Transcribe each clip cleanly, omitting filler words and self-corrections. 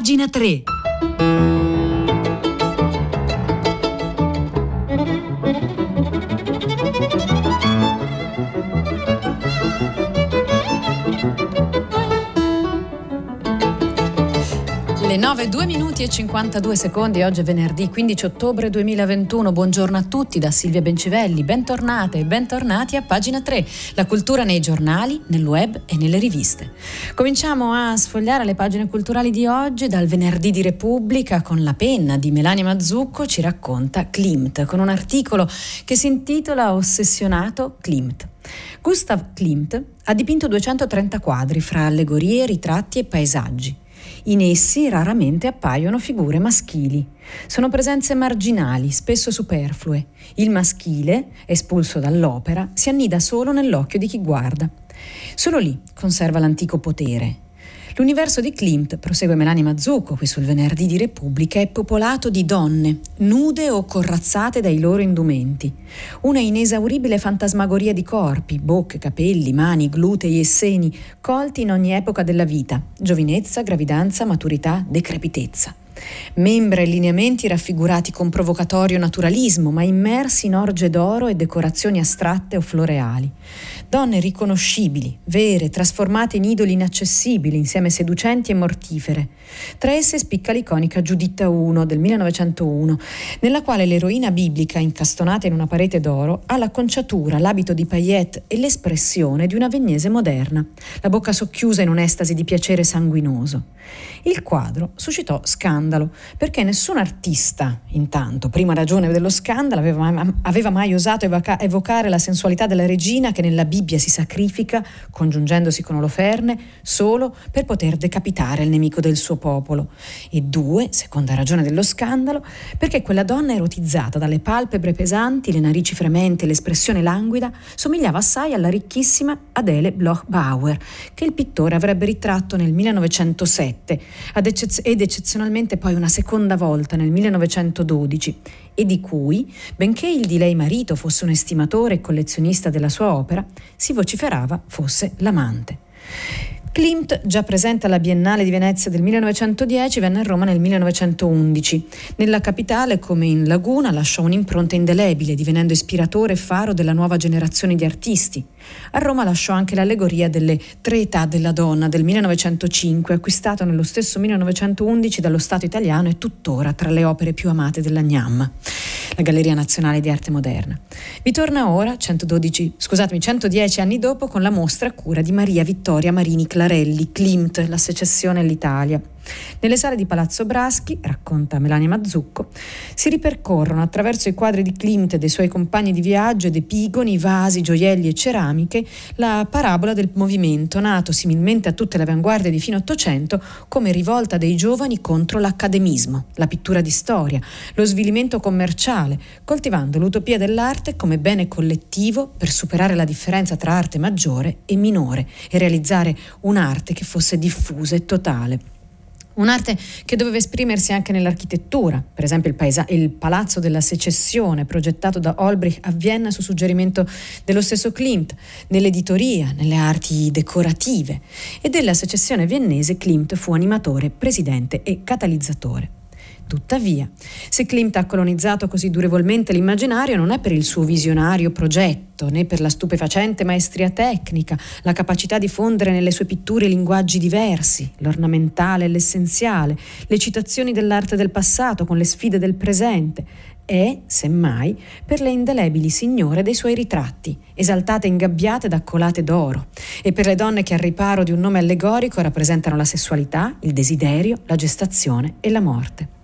Pagina 3. Le 9, 2 minuti e 52 secondi, oggi è venerdì 15 ottobre 2021. Buongiorno a tutti da Silvia Bencivelli, bentornate e bentornati a Pagina 3, la cultura nei giornali, nel web e nelle riviste. Cominciamo a sfogliare le pagine culturali di oggi, dal venerdì di Repubblica con La penna di Melania Mazzucco ci racconta Klimt, con un articolo che si intitola Ossessionato Klimt. Gustav Klimt ha dipinto 230 quadri fra allegorie, ritratti e paesaggi. In essi raramente appaiono figure maschili. Sono presenze marginali, spesso superflue. Il maschile, espulso dall'opera, si annida solo nell'occhio di chi guarda. Solo lì conserva l'antico potere. L'universo di Klimt, prosegue Melania Mazzucco qui sul Venerdì di Repubblica, è popolato di donne, nude o corazzate dai loro indumenti. Una inesauribile fantasmagoria di corpi, bocche, capelli, mani, glutei e seni, colti in ogni epoca della vita, giovinezza, gravidanza, maturità, decrepitezza. Membra e lineamenti raffigurati con provocatorio naturalismo, ma immersi in orge d'oro e decorazioni astratte o floreali. Donne riconoscibili, vere, trasformate in idoli inaccessibili, insieme seducenti e mortifere. Tra esse spicca l'iconica Giuditta I del 1901, nella quale l'eroina biblica, incastonata in una parete d'oro, ha l'acconciatura, l'abito di paillette e l'espressione di una Viennese moderna, la bocca socchiusa in un'estasi di piacere sanguinoso. Il quadro suscitò scandalo, perché nessun artista, intanto, prima ragione dello scandalo, aveva mai osato evocare la sensualità della regina che nella Bibbia si sacrifica, congiungendosi con Oloferne, solo per poter decapitare il nemico del suo popolo. E due, seconda ragione dello scandalo, perché quella donna erotizzata dalle palpebre pesanti, le narici frementi e l'espressione languida, somigliava assai alla ricchissima Adele Bloch-Bauer, che il pittore avrebbe ritratto nel 1907 ed eccezionalmente poi una seconda volta nel 1912, e di cui, benché il di lei marito fosse un estimatore e collezionista della sua opera, si vociferava fosse l'amante. Klimt, già presente alla Biennale di Venezia del 1910, venne a Roma nel 1911. Nella capitale, come in Laguna, lasciò un'impronta indelebile, divenendo ispiratore e faro della nuova generazione di artisti. A Roma lasciò anche l'allegoria delle tre età della donna del 1905, acquistato nello stesso 1911 dallo Stato italiano e tuttora tra le opere più amate della Gnam, la Galleria Nazionale di Arte Moderna. Vi torna ora, 110 anni dopo, con la mostra a cura di Maria Vittoria Marini Clarelli, Klimt, la secessione e l'Italia. Nelle sale di Palazzo Braschi, racconta Melania Mazzucco, si ripercorrono attraverso i quadri di Klimt e dei suoi compagni di viaggio ed epigoni, vasi, gioielli e ceramiche la parabola del movimento nato similmente a tutte le avanguardie di fine Ottocento come rivolta dei giovani contro l'accademismo, la pittura di storia, lo svilimento commerciale, coltivando l'utopia dell'arte come bene collettivo per superare la differenza tra arte maggiore e minore e realizzare un'arte che fosse diffusa e totale. Un'arte che doveva esprimersi anche nell'architettura, per esempio il Palazzo della Secessione progettato da Olbrich a Vienna su suggerimento dello stesso Klimt, nell'editoria, nelle arti decorative, e della Secessione viennese Klimt fu animatore, presidente e catalizzatore. Tuttavia, se Klimt ha colonizzato così durevolmente l'immaginario non è per il suo visionario progetto, né per la stupefacente maestria tecnica, la capacità di fondere nelle sue pitture linguaggi diversi, l'ornamentale e l'essenziale, le citazioni dell'arte del passato con le sfide del presente. È, semmai, per le indelebili signore dei suoi ritratti, esaltate e ingabbiate da colate d'oro, e per le donne che al riparo di un nome allegorico rappresentano la sessualità, il desiderio, la gestazione e la morte.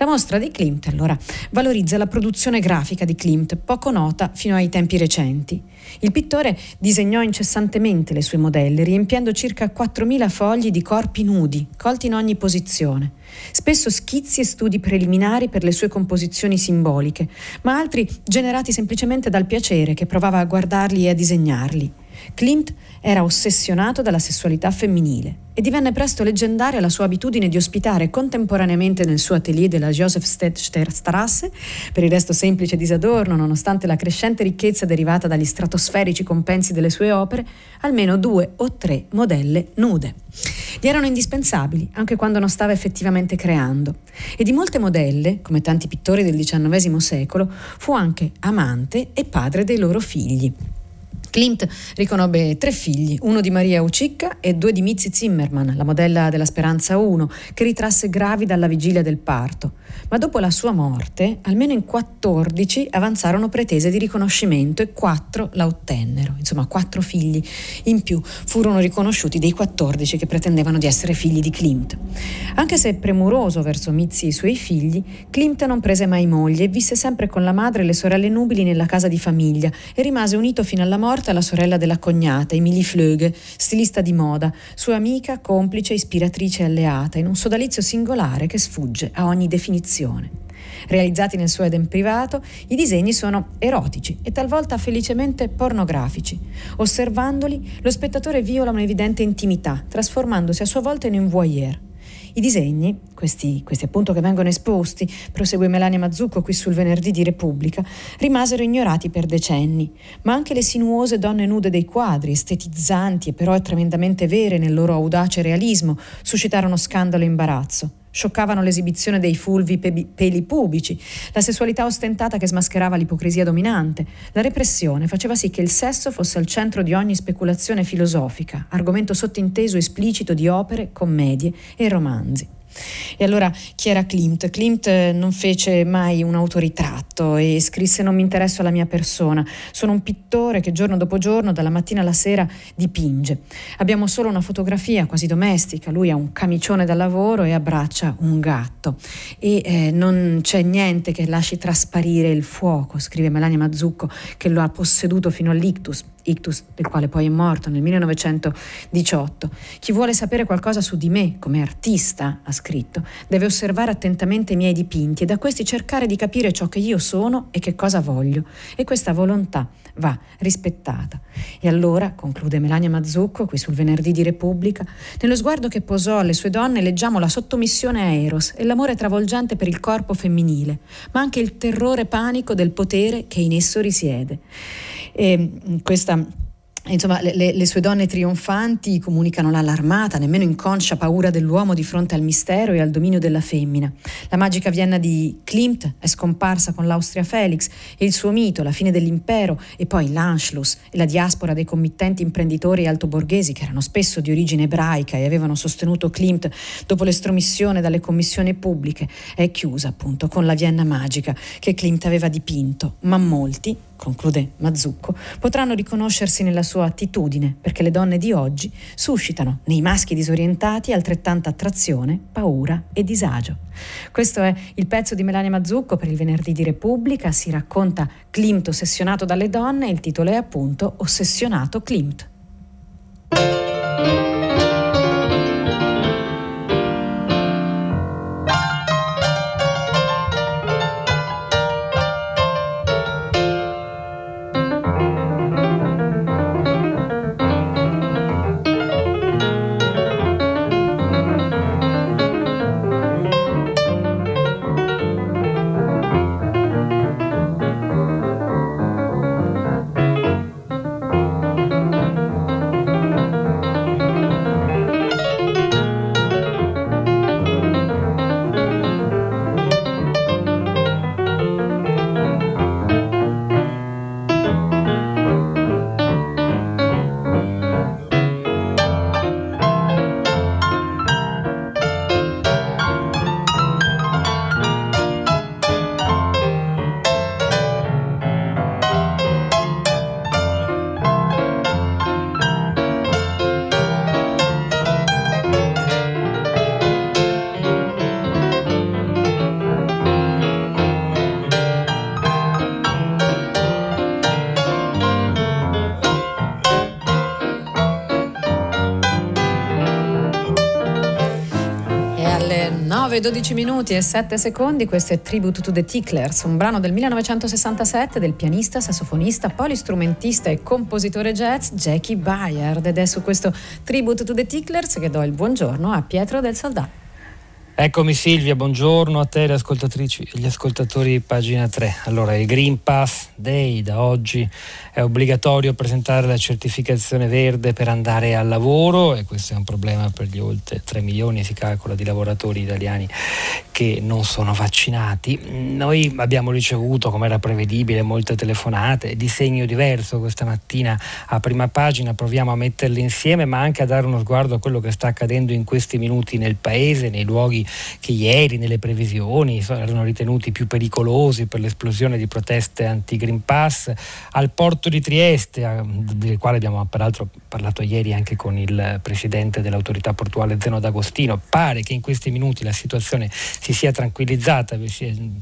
La mostra di Klimt, allora, valorizza la produzione grafica di Klimt, poco nota fino ai tempi recenti. Il pittore disegnò incessantemente le sue modelle, riempiendo circa 4.000 fogli di corpi nudi, colti in ogni posizione. Spesso schizzi e studi preliminari per le sue composizioni simboliche, ma altri generati semplicemente dal piacere che provava a guardarli e a disegnarli. Klimt era ossessionato dalla sessualità femminile e divenne presto leggendaria la sua abitudine di ospitare contemporaneamente nel suo atelier della Josephstedt Strasse, per il resto semplice e disadorno nonostante la crescente ricchezza derivata dagli stratosferici compensi delle sue opere, almeno 2 o 3 modelle nude. Gli erano indispensabili anche quando non stava effettivamente creando, e di molte modelle, come tanti pittori del XIX secolo, fu anche amante e padre dei loro figli. Klimt riconobbe 3 figli, uno di Maria Ucicca e 2 di Mitzi Zimmerman, la modella della Speranza 1, che ritrasse gravida alla vigilia del parto. Ma dopo la sua morte, almeno in 14 avanzarono pretese di riconoscimento e 4 la ottennero. Insomma, 4 figli in più furono riconosciuti dei 14 che pretendevano di essere figli di Klimt. Anche se premuroso verso Mitzi e i suoi figli, Klimt non prese mai moglie e visse sempre con la madre e le sorelle nubili nella casa di famiglia e rimase unito fino alla morte alla sorella della cognata, Emilie Flöge, stilista di moda, sua amica, complice, ispiratrice e alleata, in un sodalizio singolare che sfugge a ogni definizione. Realizzati nel suo Eden privato, i disegni sono erotici e talvolta felicemente pornografici. Osservandoli, lo spettatore viola un'evidente intimità, trasformandosi a sua volta in un voyeur. I disegni, questi appunto che vengono esposti, prosegue Melania Mazzucco qui sul Venerdì di Repubblica, rimasero ignorati per decenni, ma anche le sinuose donne nude dei quadri, estetizzanti e però tremendamente vere nel loro audace realismo, suscitarono scandalo e imbarazzo. Scioccavano l'esibizione dei fulvi peli pubici, la sessualità ostentata che smascherava l'ipocrisia dominante. La repressione faceva sì che il sesso fosse al centro di ogni speculazione filosofica, argomento sottinteso esplicito di opere, commedie e romanzi. E allora chi era Klimt? Klimt non fece mai un autoritratto e scrisse: non mi interesso alla mia persona, sono un pittore che giorno dopo giorno, dalla mattina alla sera, dipinge. Abbiamo solo una fotografia quasi domestica, lui ha un camicione da lavoro e abbraccia un gatto e non c'è niente che lasci trasparire il fuoco, scrive Melania Mazzucco, che lo ha posseduto fino all'ictus del quale poi è morto nel 1918. Chi vuole sapere qualcosa su di me come artista, ha scritto, deve osservare attentamente i miei dipinti e da questi cercare di capire ciò che io sono e che cosa voglio, e questa volontà va rispettata. E allora, conclude Melania Mazzucco qui sul Venerdì di Repubblica, nello sguardo che posò alle sue donne leggiamo la sottomissione a Eros e l'amore travolgente per il corpo femminile, ma anche il terrore panico del potere che in esso risiede. E questa, insomma, le sue donne trionfanti comunicano l'allarmata, nemmeno inconscia paura dell'uomo di fronte al mistero e al dominio della femmina. La magica Vienna di Klimt è scomparsa con l'Austria Felix e il suo mito, la fine dell'impero e poi l'Anschluss e la diaspora dei committenti imprenditori altoborghesi che erano spesso di origine ebraica e avevano sostenuto Klimt dopo l'estromissione dalle commissioni pubbliche. È chiusa appunto con la Vienna magica che Klimt aveva dipinto, ma molti, conclude Mazzucco, potranno riconoscersi nella sua attitudine, perché le donne di oggi suscitano nei maschi disorientati altrettanta attrazione, paura e disagio. Questo è il pezzo di Melania Mazzucco per il Venerdì di Repubblica. Si racconta Klimt ossessionato dalle donne, il titolo è appunto Ossessionato Klimt. alle 9:12 e 7 secondi, questo è Tribute to the Ticklers, un brano del 1967 del pianista, sassofonista, polistrumentista e compositore jazz Jaki Byard, ed è su questo Tribute to the Ticklers che do il buongiorno a Pietro del Soldà. Eccomi Silvia, buongiorno a te, le ascoltatrici e gli ascoltatori di Pagina 3. Allora, il Green Pass Day, da oggi è obbligatorio presentare la certificazione verde per andare al lavoro, e questo è un problema per gli oltre 3 milioni, si calcola, di lavoratori italiani che non sono vaccinati. Noi abbiamo ricevuto, come era prevedibile, molte telefonate di segno diverso questa mattina a prima pagina, proviamo a metterle insieme, ma anche a dare uno sguardo a quello che sta accadendo in questi minuti nel paese, nei luoghi che ieri nelle previsioni erano ritenuti più pericolosi per l'esplosione di proteste anti-Green Pass. Al porto di Trieste, del quale abbiamo peraltro parlato ieri anche con il presidente dell'autorità portuale Zeno D'Agostino, pare che in questi minuti la situazione si sia tranquillizzata,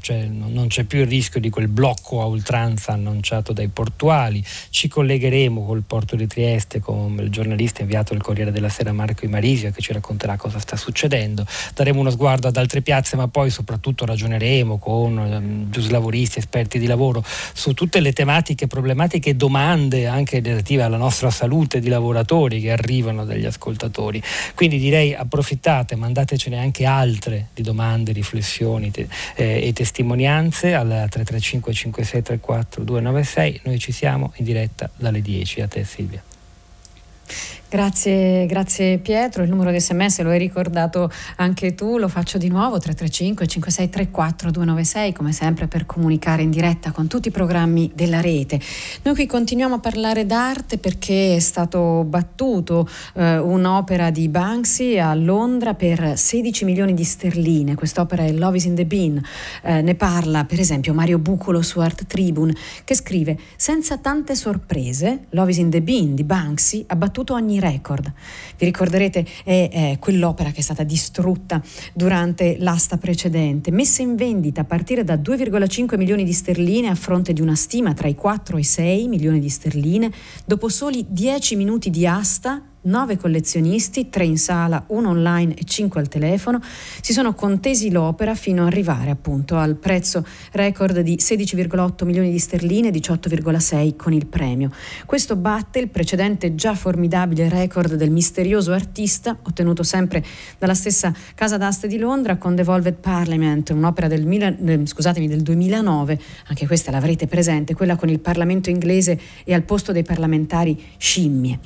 cioè non c'è più il rischio di quel blocco a oltranza annunciato dai portuali. Ci collegheremo col porto di Trieste con il giornalista inviato al Corriere della Sera Marco Imarisio, che ci racconterà cosa sta succedendo. Daremo uno sguardo ad altre piazze, ma poi soprattutto ragioneremo con giuslavoristi, esperti di lavoro, su tutte le tematiche, problematiche e domande anche relative alla nostra salute di lavoratori che arrivano dagli ascoltatori. Quindi direi, approfittate, mandatecene anche altre di domande, riflessioni e testimonianze al 335 56 34 296. Noi ci siamo in diretta dalle 10. A te Silvia. Grazie Pietro, il numero di sms lo hai ricordato anche tu, lo faccio di nuovo, 335 5634 296 come sempre per comunicare in diretta con tutti i programmi della rete. Noi qui continuiamo a parlare d'arte perché è stato battuto un'opera di Banksy a Londra per 16 milioni di sterline, quest'opera è Love is in the Bin, ne parla per esempio Mario Bucolo su Art Tribune, che scrive: senza tante sorprese Love is in the Bin di Banksy ha battuto ogni record. Vi ricorderete è quell'opera che è stata distrutta durante l'asta precedente, messa in vendita a partire da 2,5 milioni di sterline a fronte di una stima tra i 4 e i 6 milioni di sterline. Dopo soli 10 minuti di asta, 9 collezionisti, 3 in sala, 1 online e 5 al telefono, si sono contesi l'opera fino ad arrivare appunto al prezzo record di 16,8 milioni di sterline, 18,6 con il premio. Questo batte il precedente già formidabile record del misterioso artista, ottenuto sempre dalla stessa casa d'aste di Londra con Devolved Parliament, un'opera del 2009, anche questa l'avrete presente, quella con il Parlamento inglese e al posto dei parlamentari scimmie.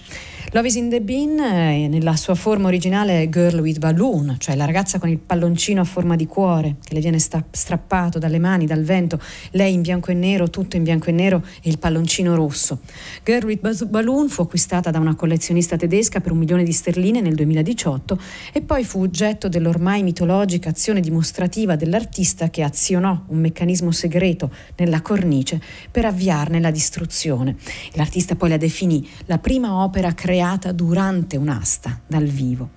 Love is in the Bin, nella sua forma originale Girl with Balloon, cioè la ragazza con il palloncino a forma di cuore che le viene strappato dalle mani, dal vento, lei in bianco e nero, tutto in bianco e nero, e il palloncino rosso. Girl with Balloon fu acquistata da una collezionista tedesca per 1 milione di sterline nel 2018 e poi fu oggetto dell'ormai mitologica azione dimostrativa dell'artista che azionò un meccanismo segreto nella cornice per avviarne la distruzione. L'artista poi la definì la prima opera creata durante un'asta dal vivo.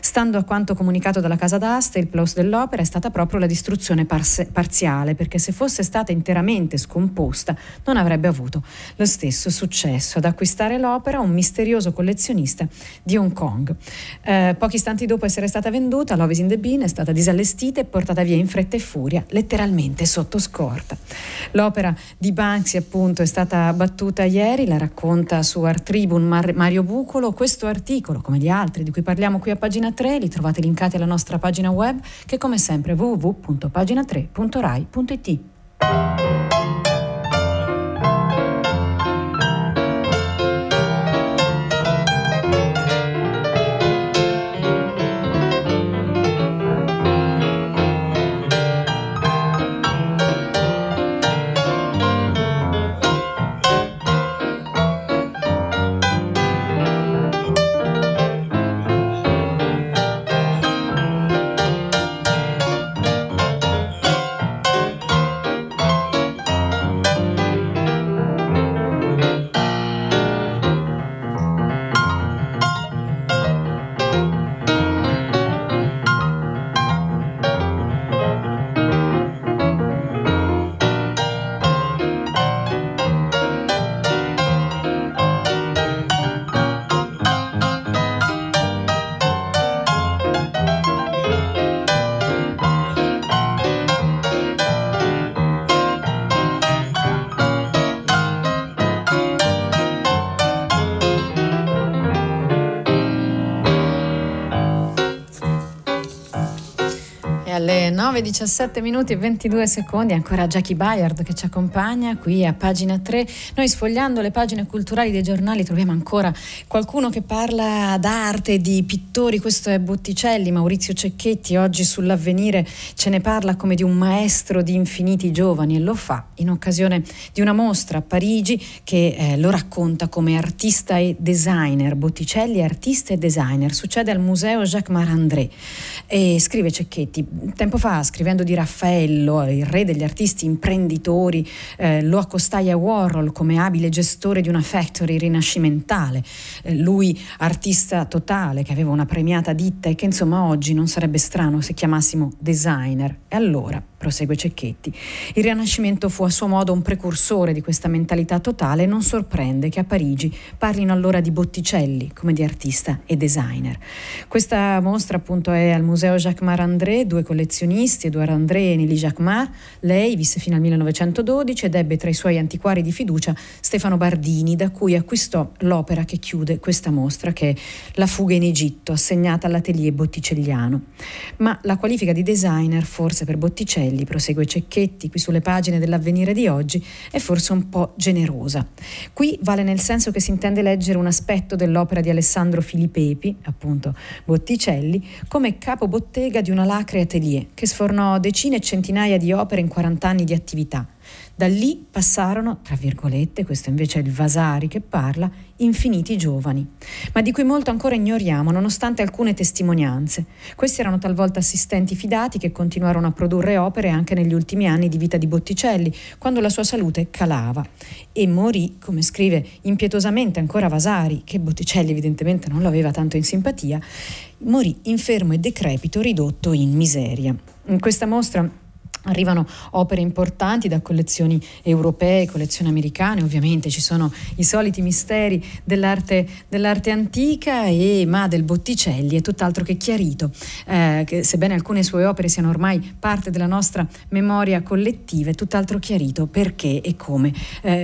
Stando a quanto comunicato dalla casa d'asta, il plus dell'opera è stata proprio la distruzione parziale, perché se fosse stata interamente scomposta non avrebbe avuto lo stesso successo. Ad acquistare l'opera un misterioso collezionista di Hong Kong. Pochi istanti dopo essere stata venduta, Love is in the Bin è stata disallestita e portata via in fretta e furia, letteralmente sotto scorta. L'opera di Banksy appunto è stata battuta ieri, la racconta su Art Tribune Mario Bucolo. Questo articolo, come gli altri di cui parliamo qui a Pagina 3, li trovate linkati alla nostra pagina web, che è come sempre www.pagina3.rai.it. E alle 9:17 minuti e 22 secondi ancora Jaki Byard che ci accompagna qui a Pagina 3. Noi sfogliando le pagine culturali dei giornali troviamo ancora qualcuno che parla d'arte, di pittori. Questo è Botticelli, Maurizio Cecchetti oggi sull'Avvenire ce ne parla come di un maestro di infiniti giovani e lo fa in occasione di una mostra a Parigi che lo racconta come artista e designer. Botticelli è artista e designer, succede al museo Jacquemart-André. E scrive Cecchetti, tempo fa scrivendo di Raffaello, il re degli artisti imprenditori, lo accostai a Warhol come abile gestore di una factory rinascimentale, lui artista totale che aveva una premiata ditta e che insomma oggi non sarebbe strano se chiamassimo designer. E allora, prosegue Cecchetti, il Rinascimento fu a suo modo un precursore di questa mentalità totale e non sorprende che a Parigi parlino allora di Botticelli come di artista e designer. Questa mostra appunto è al museo Jacquemart-André, due collezionisti, Edouard André e Nelly Jacquemart. Lei visse fino al 1912 ed ebbe tra i suoi antiquari di fiducia Stefano Bardini, da cui acquistò l'opera che chiude questa mostra, che è La fuga in Egitto, assegnata all'atelier botticelliano. Ma la qualifica di designer forse per Botticelli, prosegue Cecchetti qui sulle pagine dell'Avvenire di oggi, è forse un po' generosa. Qui vale nel senso che si intende leggere un aspetto dell'opera di Alessandro Filippepi, appunto Botticelli, come capo bottega di una lacre atelier che sfornò decine e centinaia di opere in 40 anni di attività. Da lì passarono, tra virgolette, questo invece è il Vasari che parla, infiniti giovani, ma di cui molto ancora ignoriamo nonostante alcune testimonianze. Questi erano talvolta assistenti fidati che continuarono a produrre opere anche negli ultimi anni di vita di Botticelli, quando la sua salute calava. E morì, come scrive impietosamente ancora Vasari, che Botticelli evidentemente non lo aveva tanto in simpatia, morì infermo e decrepito, ridotto in miseria. In questa mostra arrivano opere importanti da collezioni europee, collezioni americane, ovviamente ci sono i soliti misteri dell'arte antica, ma del Botticelli è tutt'altro che chiarito, che sebbene alcune sue opere siano ormai parte della nostra memoria collettiva, è tutt'altro chiarito perché e come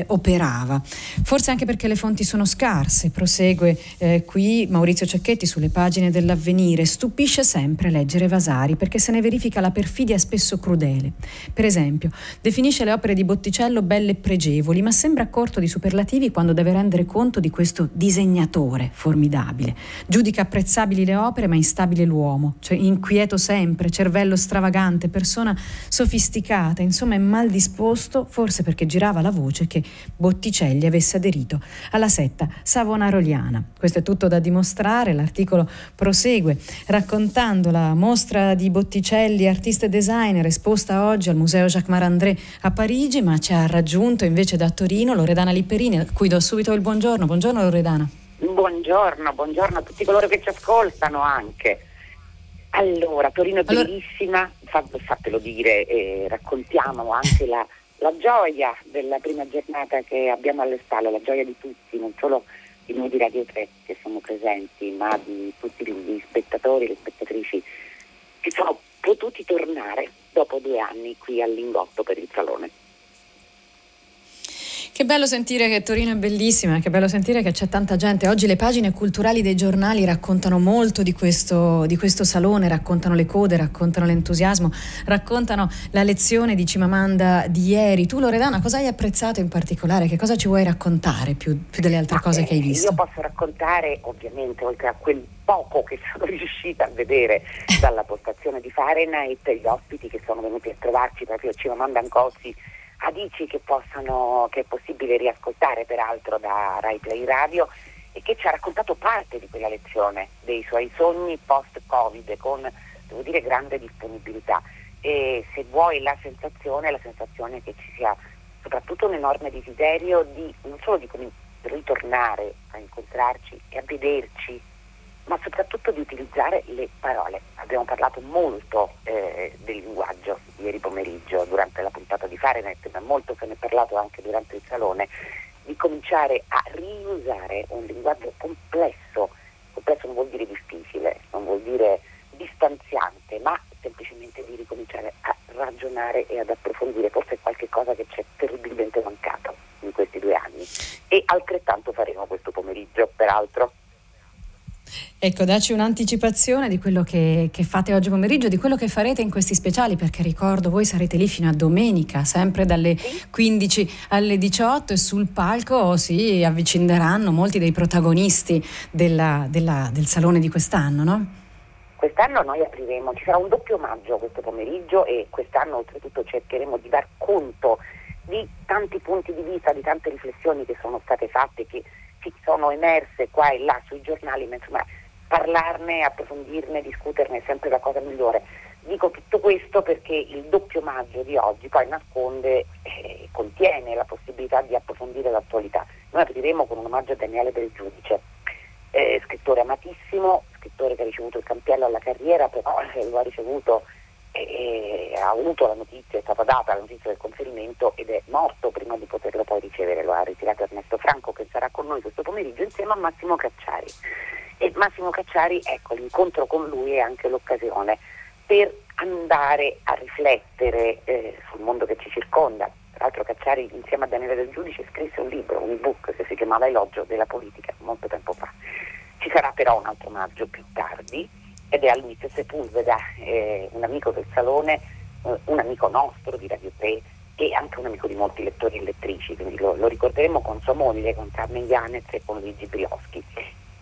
operava. Forse anche perché le fonti sono scarse, prosegue qui Maurizio Cecchetti sulle pagine dell'Avvenire. Stupisce sempre leggere Vasari perché se ne verifica la perfidia spesso crudele. Per esempio, definisce le opere di Botticello belle e pregevoli, ma sembra corto di superlativi quando deve rendere conto di questo disegnatore formidabile. Giudica apprezzabili le opere, ma instabile l'uomo, cioè inquieto sempre, cervello stravagante, persona sofisticata, insomma è mal disposto, forse perché girava la voce che Botticelli avesse aderito alla setta savonaroliana. Questo è tutto da dimostrare. L'articolo prosegue raccontando la mostra di Botticelli, artista e designer, esposta oggi al museo Jacquemart-André a Parigi, ma ci ha raggiunto invece da Torino Loredana Lipperini, a cui do subito il buongiorno. Buongiorno Loredana. Buongiorno a tutti coloro che ci ascoltano anche. Allora, Torino è bellissima, fatelo dire, raccontiamo anche la gioia della prima giornata che abbiamo alle spalle, la gioia di tutti, non solo di noi di Radio 3 che siamo presenti, ma di tutti gli spettatori e le spettatrici che sono potuti tornare dopo 2 anni qui al Lingotto per il Salone. Che bello sentire che Torino è bellissima, che bello sentire che c'è tanta gente. Oggi le pagine culturali dei giornali raccontano molto di questo salone, raccontano le code, raccontano l'entusiasmo, raccontano la lezione di Cimamanda di ieri. Tu Loredana, cosa hai apprezzato in particolare? Che cosa ci vuoi raccontare più delle altre cose che hai visto? Io posso raccontare ovviamente, oltre a quel poco che sono riuscita a vedere dalla postazione di Fahrenheit, gli ospiti che sono venuti a trovarci, proprio Cimamanda Ngozi Adichie, che è possibile riascoltare peraltro da Rai Play Radio, e che ci ha raccontato parte di quella lezione dei suoi sogni post-Covid con, devo dire, grande disponibilità. E se vuoi la sensazione che ci sia soprattutto un enorme desiderio di non solo di ritornare a incontrarci e a vederci, ma soprattutto di utilizzare le parole. Abbiamo parlato molto del linguaggio ieri pomeriggio durante la puntata di Fahrenheit, ma molto se ne è parlato anche durante il Salone, di cominciare a riusare un linguaggio complesso non vuol dire difficile, non vuol dire distanziante, ma semplicemente di ricominciare a ragionare e ad approfondire. Forse è qualche cosa che ci è terribilmente mancato in questi 2 anni, e altrettanto faremo questo pomeriggio peraltro. Ecco, dacci un'anticipazione di quello che fate oggi pomeriggio, di quello che farete in questi speciali, perché ricordo voi sarete lì fino a domenica, sempre dalle 15 alle 18, e sul palco si avvicineranno molti dei protagonisti del salone di quest'anno, no? Quest'anno noi apriremo, ci sarà un doppio omaggio questo pomeriggio, e quest'anno oltretutto cercheremo di dar conto di tanti punti di vista, di tante riflessioni che sono state fatte, che sono emerse qua e là sui giornali, ma insomma parlarne, approfondirne, discuterne è sempre la cosa migliore. Dico tutto questo perché il doppio omaggio di oggi poi nasconde e contiene la possibilità di approfondire l'attualità. Noi apriremo con un omaggio a Daniele del Giudice, scrittore amatissimo, scrittore che ha ricevuto il campiello alla carriera, però lo ha ricevuto e ha avuto la notizia, è stata data la notizia del conferimento ed è morto prima di poterlo poi ricevere. Lo ha ritirato Ernesto Franco, che sarà con noi questo pomeriggio insieme a Massimo Cacciari. E Massimo Cacciari, ecco, l'incontro con lui è anche l'occasione per andare a riflettere sul mondo che ci circonda. Tra l'altro Cacciari, insieme a Daniele del Giudice, scrisse un libro, un ebook che si chiamava Elogio della politica molto tempo fa. Ci sarà però un altro omaggio più tardi, ed è a Luizio Sepulveda, un amico del Salone, un amico nostro di Radio 3 e anche un amico di molti lettori e lettrici, quindi lo ricorderemo con sua moglie, con Carmen Yanez e con Luigi Brioschi.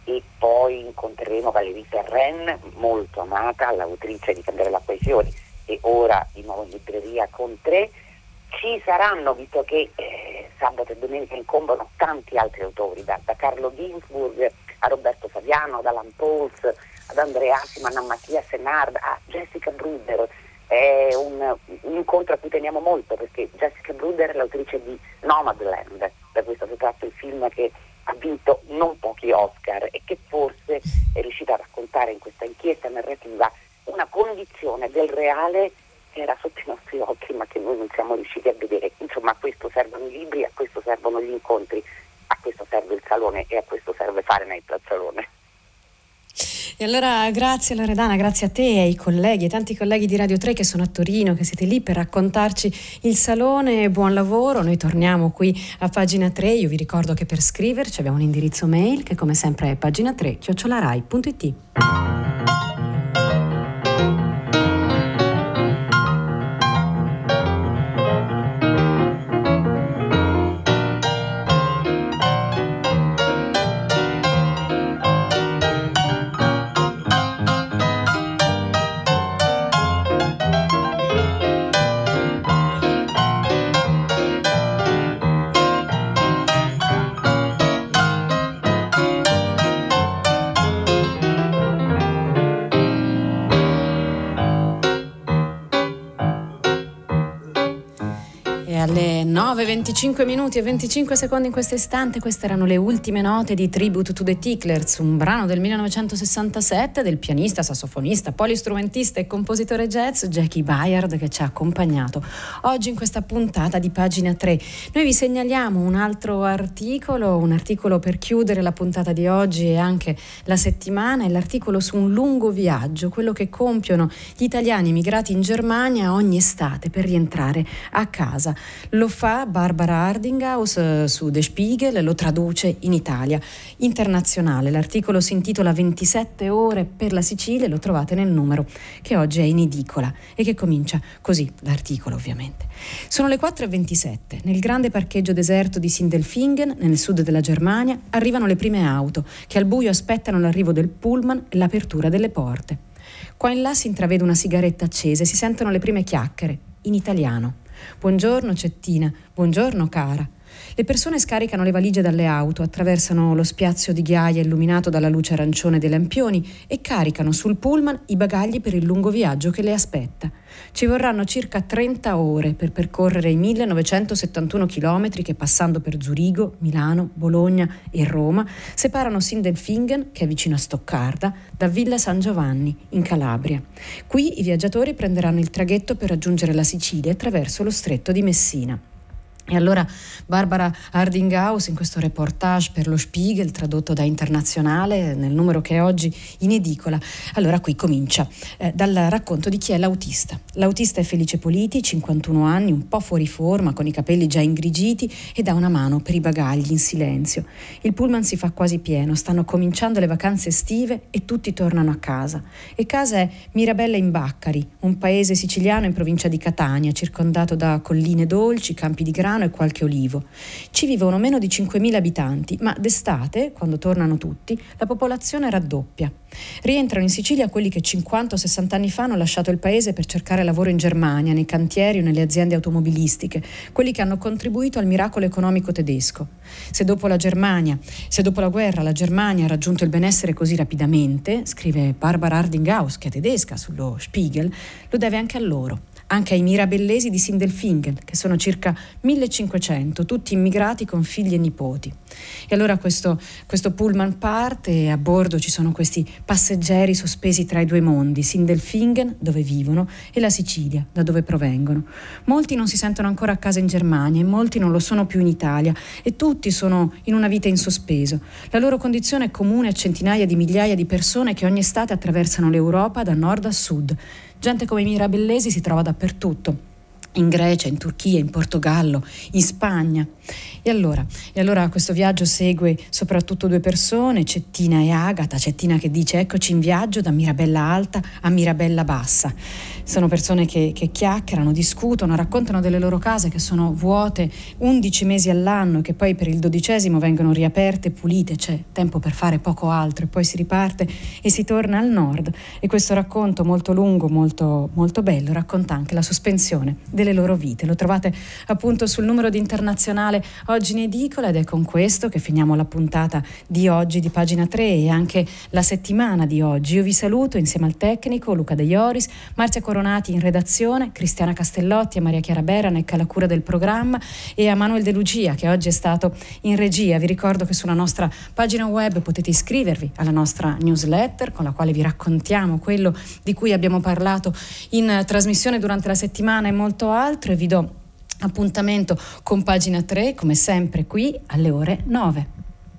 E poi incontreremo Valérie Ferren, molto amata, l'autrice di Candela Coesioni, e ora di nuovo in libreria con Tre. Ci saranno, visto che sabato e domenica incombono tanti altri autori, da Carlo Ginzburg a Roberto Saviano, da Alan Pauls, ad Andrea Siman, a Mattia Senard, a Jessica Bruder. È un incontro a cui teniamo molto, perché Jessica Bruder è l'autrice di Nomadland, da cui è stato tratto il film che ha vinto non pochi Oscar e che forse è riuscita a raccontare in questa inchiesta narrativa una condizione del reale che era sotto i nostri occhi ma che noi non siamo riusciti a vedere. Insomma, a questo servono i libri, a questo servono gli incontri, a questo serve il Salone e a questo serve fare Night al Salone. E allora grazie Loredana, grazie a te e ai colleghi, ai tanti colleghi di Radio 3 che sono a Torino, che siete lì per raccontarci il Salone. Buon lavoro, noi torniamo qui a Pagina 3. Io vi ricordo che per scriverci abbiamo un indirizzo mail che come sempre è pagina3@rai.it. Alle 9:25 e 25 secondi in questo istante, queste erano le ultime note di Tribute to the Ticklers, un brano del 1967 del pianista, sassofonista, polistrumentista e compositore jazz Jaki Byard, che ci ha accompagnato oggi in questa puntata di Pagina 3. Noi vi segnaliamo un altro articolo, per chiudere la puntata di oggi e anche la settimana, è l'articolo su un lungo viaggio, quello che compiono gli italiani emigrati in Germania ogni estate per rientrare a casa. Lo fa Barbara Hardinghaus su Der Spiegel, lo traduce in Italia Internazionale. L'articolo si intitola 27 ore per la Sicilia e lo trovate nel numero che oggi è in edicola e che comincia così, l'articolo ovviamente. Sono le 4:27, nel grande parcheggio deserto di Sindelfingen, nel sud della Germania, arrivano le prime auto che al buio aspettano l'arrivo del pullman e l'apertura delle porte. Qua in là si intravede una sigaretta accesa e si sentono le prime chiacchiere, in italiano. Buongiorno Cettina, buongiorno cara. Le persone scaricano le valigie dalle auto, attraversano lo spiazzo di ghiaia illuminato dalla luce arancione dei lampioni e caricano sul pullman i bagagli per il lungo viaggio che le aspetta. Ci vorranno circa 30 ore per percorrere i 1971 chilometri che, passando per Zurigo, Milano, Bologna e Roma, separano Sindelfingen, che è vicino a Stoccarda, da Villa San Giovanni, in Calabria. Qui i viaggiatori prenderanno il traghetto per raggiungere la Sicilia attraverso lo Stretto di Messina. E allora Barbara Hardinghaus, in questo reportage per lo Spiegel, tradotto da Internazionale, nel numero che è oggi in edicola, allora qui comincia dal racconto di chi è l'autista. L'autista è Felice Politi, 51 anni, un po' fuori forma, con i capelli già ingrigiti, ed ha una mano per i bagagli in silenzio. Il pullman si fa quasi pieno, stanno cominciando le vacanze estive e tutti tornano a casa. E casa è Mirabella in Baccari, un paese siciliano in provincia di Catania, circondato da colline dolci, campi di grano e qualche olivo. Ci vivono meno di 5.000 abitanti, ma d'estate, quando tornano tutti, la popolazione raddoppia. Rientrano in Sicilia quelli che 50 o 60 anni fa hanno lasciato il paese per cercare lavoro in Germania, nei cantieri o nelle aziende automobilistiche, quelli che hanno contribuito al miracolo economico tedesco. Se dopo la guerra la Germania ha raggiunto il benessere così rapidamente, scrive Barbara Hardinghaus, che è tedesca, sullo Spiegel, lo deve anche a loro. Anche ai mirabellesi di Sindelfingen, che sono circa 1500, tutti immigrati con figli e nipoti. E allora questo pullman parte e a bordo ci sono questi passeggeri sospesi tra i due mondi, Sindelfingen, dove vivono, e la Sicilia, da dove provengono. Molti non si sentono ancora a casa in Germania e molti non lo sono più in Italia, e tutti sono in una vita in sospeso. La loro condizione è comune a centinaia di migliaia di persone che ogni estate attraversano l'Europa da nord a sud. Gente come i mirabellesi si trova dappertutto, in Grecia, in Turchia, in Portogallo, in Spagna. E allora questo viaggio segue soprattutto due persone, Cettina e Agata. Cettina che dice: eccoci in viaggio da Mirabella Alta a Mirabella Bassa. Sono persone che chiacchierano, discutono, raccontano delle loro case che sono vuote 11 mesi all'anno e che poi per il 12° vengono riaperte, pulite, c'è tempo per fare poco altro e poi si riparte e si torna al nord. E questo racconto molto lungo, molto, molto bello, racconta anche la sospensione delle loro vite. Lo trovate appunto sul numero di Internazionale oggi in edicola, ed è con questo che finiamo la puntata di oggi di Pagina 3 e anche la settimana di oggi. Io vi saluto insieme al tecnico Luca De Ioris, Marzia Coronati in redazione, Cristiana Castellotti e Maria Chiara Beranec alla cura del programma e a Manuel De Lucia che oggi è stato in regia. Vi ricordo che sulla nostra pagina web potete iscrivervi alla nostra newsletter con la quale vi raccontiamo quello di cui abbiamo parlato in trasmissione durante la settimana e molto altro, e vi do appuntamento con Pagina 3 come sempre qui alle ore 9.